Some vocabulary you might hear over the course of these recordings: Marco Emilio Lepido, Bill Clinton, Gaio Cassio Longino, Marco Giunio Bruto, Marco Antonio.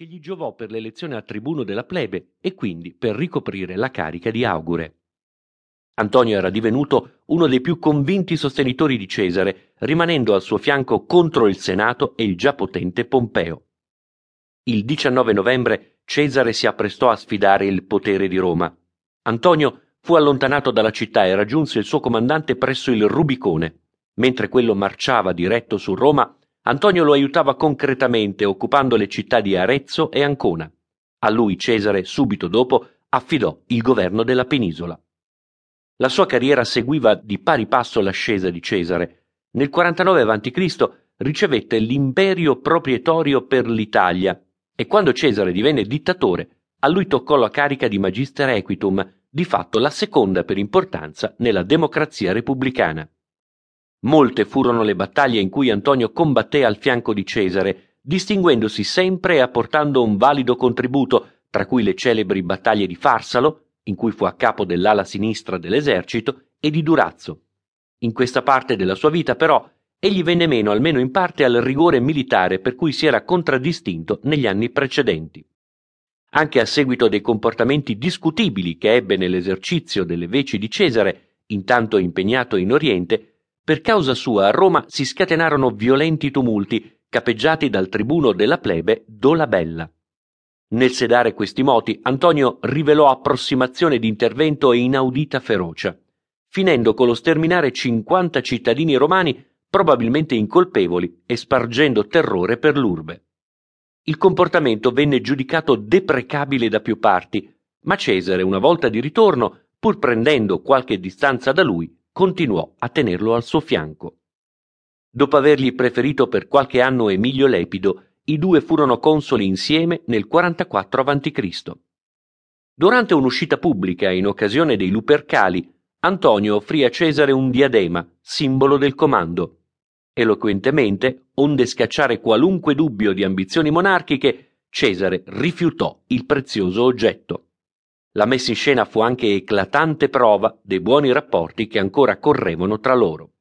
che gli giovò per l'elezione a tribuno della plebe e quindi per ricoprire la carica di augure. Antonio era divenuto uno dei più convinti sostenitori di Cesare, rimanendo al suo fianco contro il Senato e il già potente Pompeo. Il 19 novembre Cesare si apprestò a sfidare il potere di Roma. Antonio fu allontanato dalla città e raggiunse il suo comandante presso il Rubicone. Mentre quello marciava diretto su Roma, Antonio lo aiutava concretamente occupando le città di Arezzo e Ancona. A lui Cesare, subito dopo, affidò il governo della penisola. La sua carriera seguiva di pari passo l'ascesa di Cesare. Nel 49 a.C. ricevette l'imperio proprietorio per l'Italia e quando Cesare divenne dittatore, a lui toccò la carica di magister equitum, di fatto la seconda per importanza nella democrazia repubblicana. Molte furono le battaglie in cui Antonio combatté al fianco di Cesare, distinguendosi sempre e apportando un valido contributo, tra cui le celebri battaglie di Farsalo, in cui fu a capo dell'ala sinistra dell'esercito, e di Durazzo. In questa parte della sua vita, però, egli venne meno, almeno in parte, al rigore militare per cui si era contraddistinto negli anni precedenti. Anche a seguito dei comportamenti discutibili che ebbe nell'esercizio delle veci di Cesare, intanto impegnato in Oriente, per causa sua a Roma si scatenarono violenti tumulti, capeggiati dal tribuno della plebe Dolabella. Nel sedare questi moti, Antonio rivelò approssimazione di intervento e inaudita ferocia, finendo con lo sterminare 50 cittadini romani probabilmente incolpevoli e spargendo terrore per l'urbe. Il comportamento venne giudicato deprecabile da più parti, ma Cesare, una volta di ritorno, pur prendendo qualche distanza da lui, continuò a tenerlo al suo fianco. Dopo avergli preferito per qualche anno Emilio Lepido, i due furono consoli insieme nel 44 a.C. Durante un'uscita pubblica in occasione dei Lupercali, Antonio offrì a Cesare un diadema, simbolo del comando. Eloquentemente, onde scacciare qualunque dubbio di ambizioni monarchiche, Cesare rifiutò il prezioso oggetto. La messa in scena fu anche eclatante prova dei buoni rapporti che ancora correvano tra loro.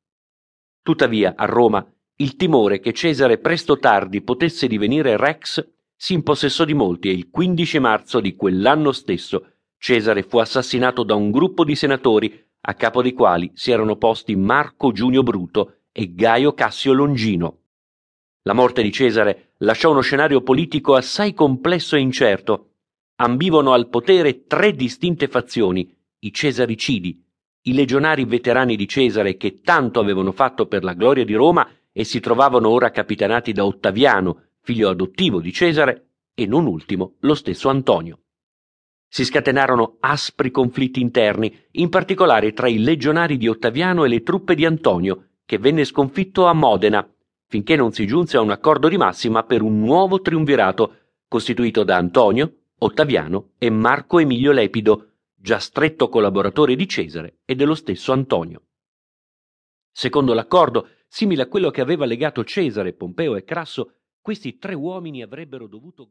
Tuttavia, a Roma, il timore che Cesare presto o tardi potesse divenire rex si impossessò di molti e il 15 marzo di quell'anno stesso Cesare fu assassinato da un gruppo di senatori a capo dei quali si erano posti Marco Giunio Bruto e Gaio Cassio Longino. La morte di Cesare lasciò uno scenario politico assai complesso e incerto. Ambivano al potere tre distinte fazioni, i Cesaricidi, i legionari veterani di Cesare che tanto avevano fatto per la gloria di Roma e si trovavano ora capitanati da Ottaviano, figlio adottivo di Cesare, e non ultimo lo stesso Antonio. Si scatenarono aspri conflitti interni, in particolare tra i legionari di Ottaviano e le truppe di Antonio, che venne sconfitto a Modena, finché non si giunse a un accordo di massima per un nuovo triumvirato, costituito da Antonio, Ottaviano e Marco Emilio Lepido, già stretto collaboratore di Cesare e dello stesso Antonio. Secondo l'accordo, simile a quello che aveva legato Cesare, Pompeo e Crasso, questi tre uomini avrebbero dovuto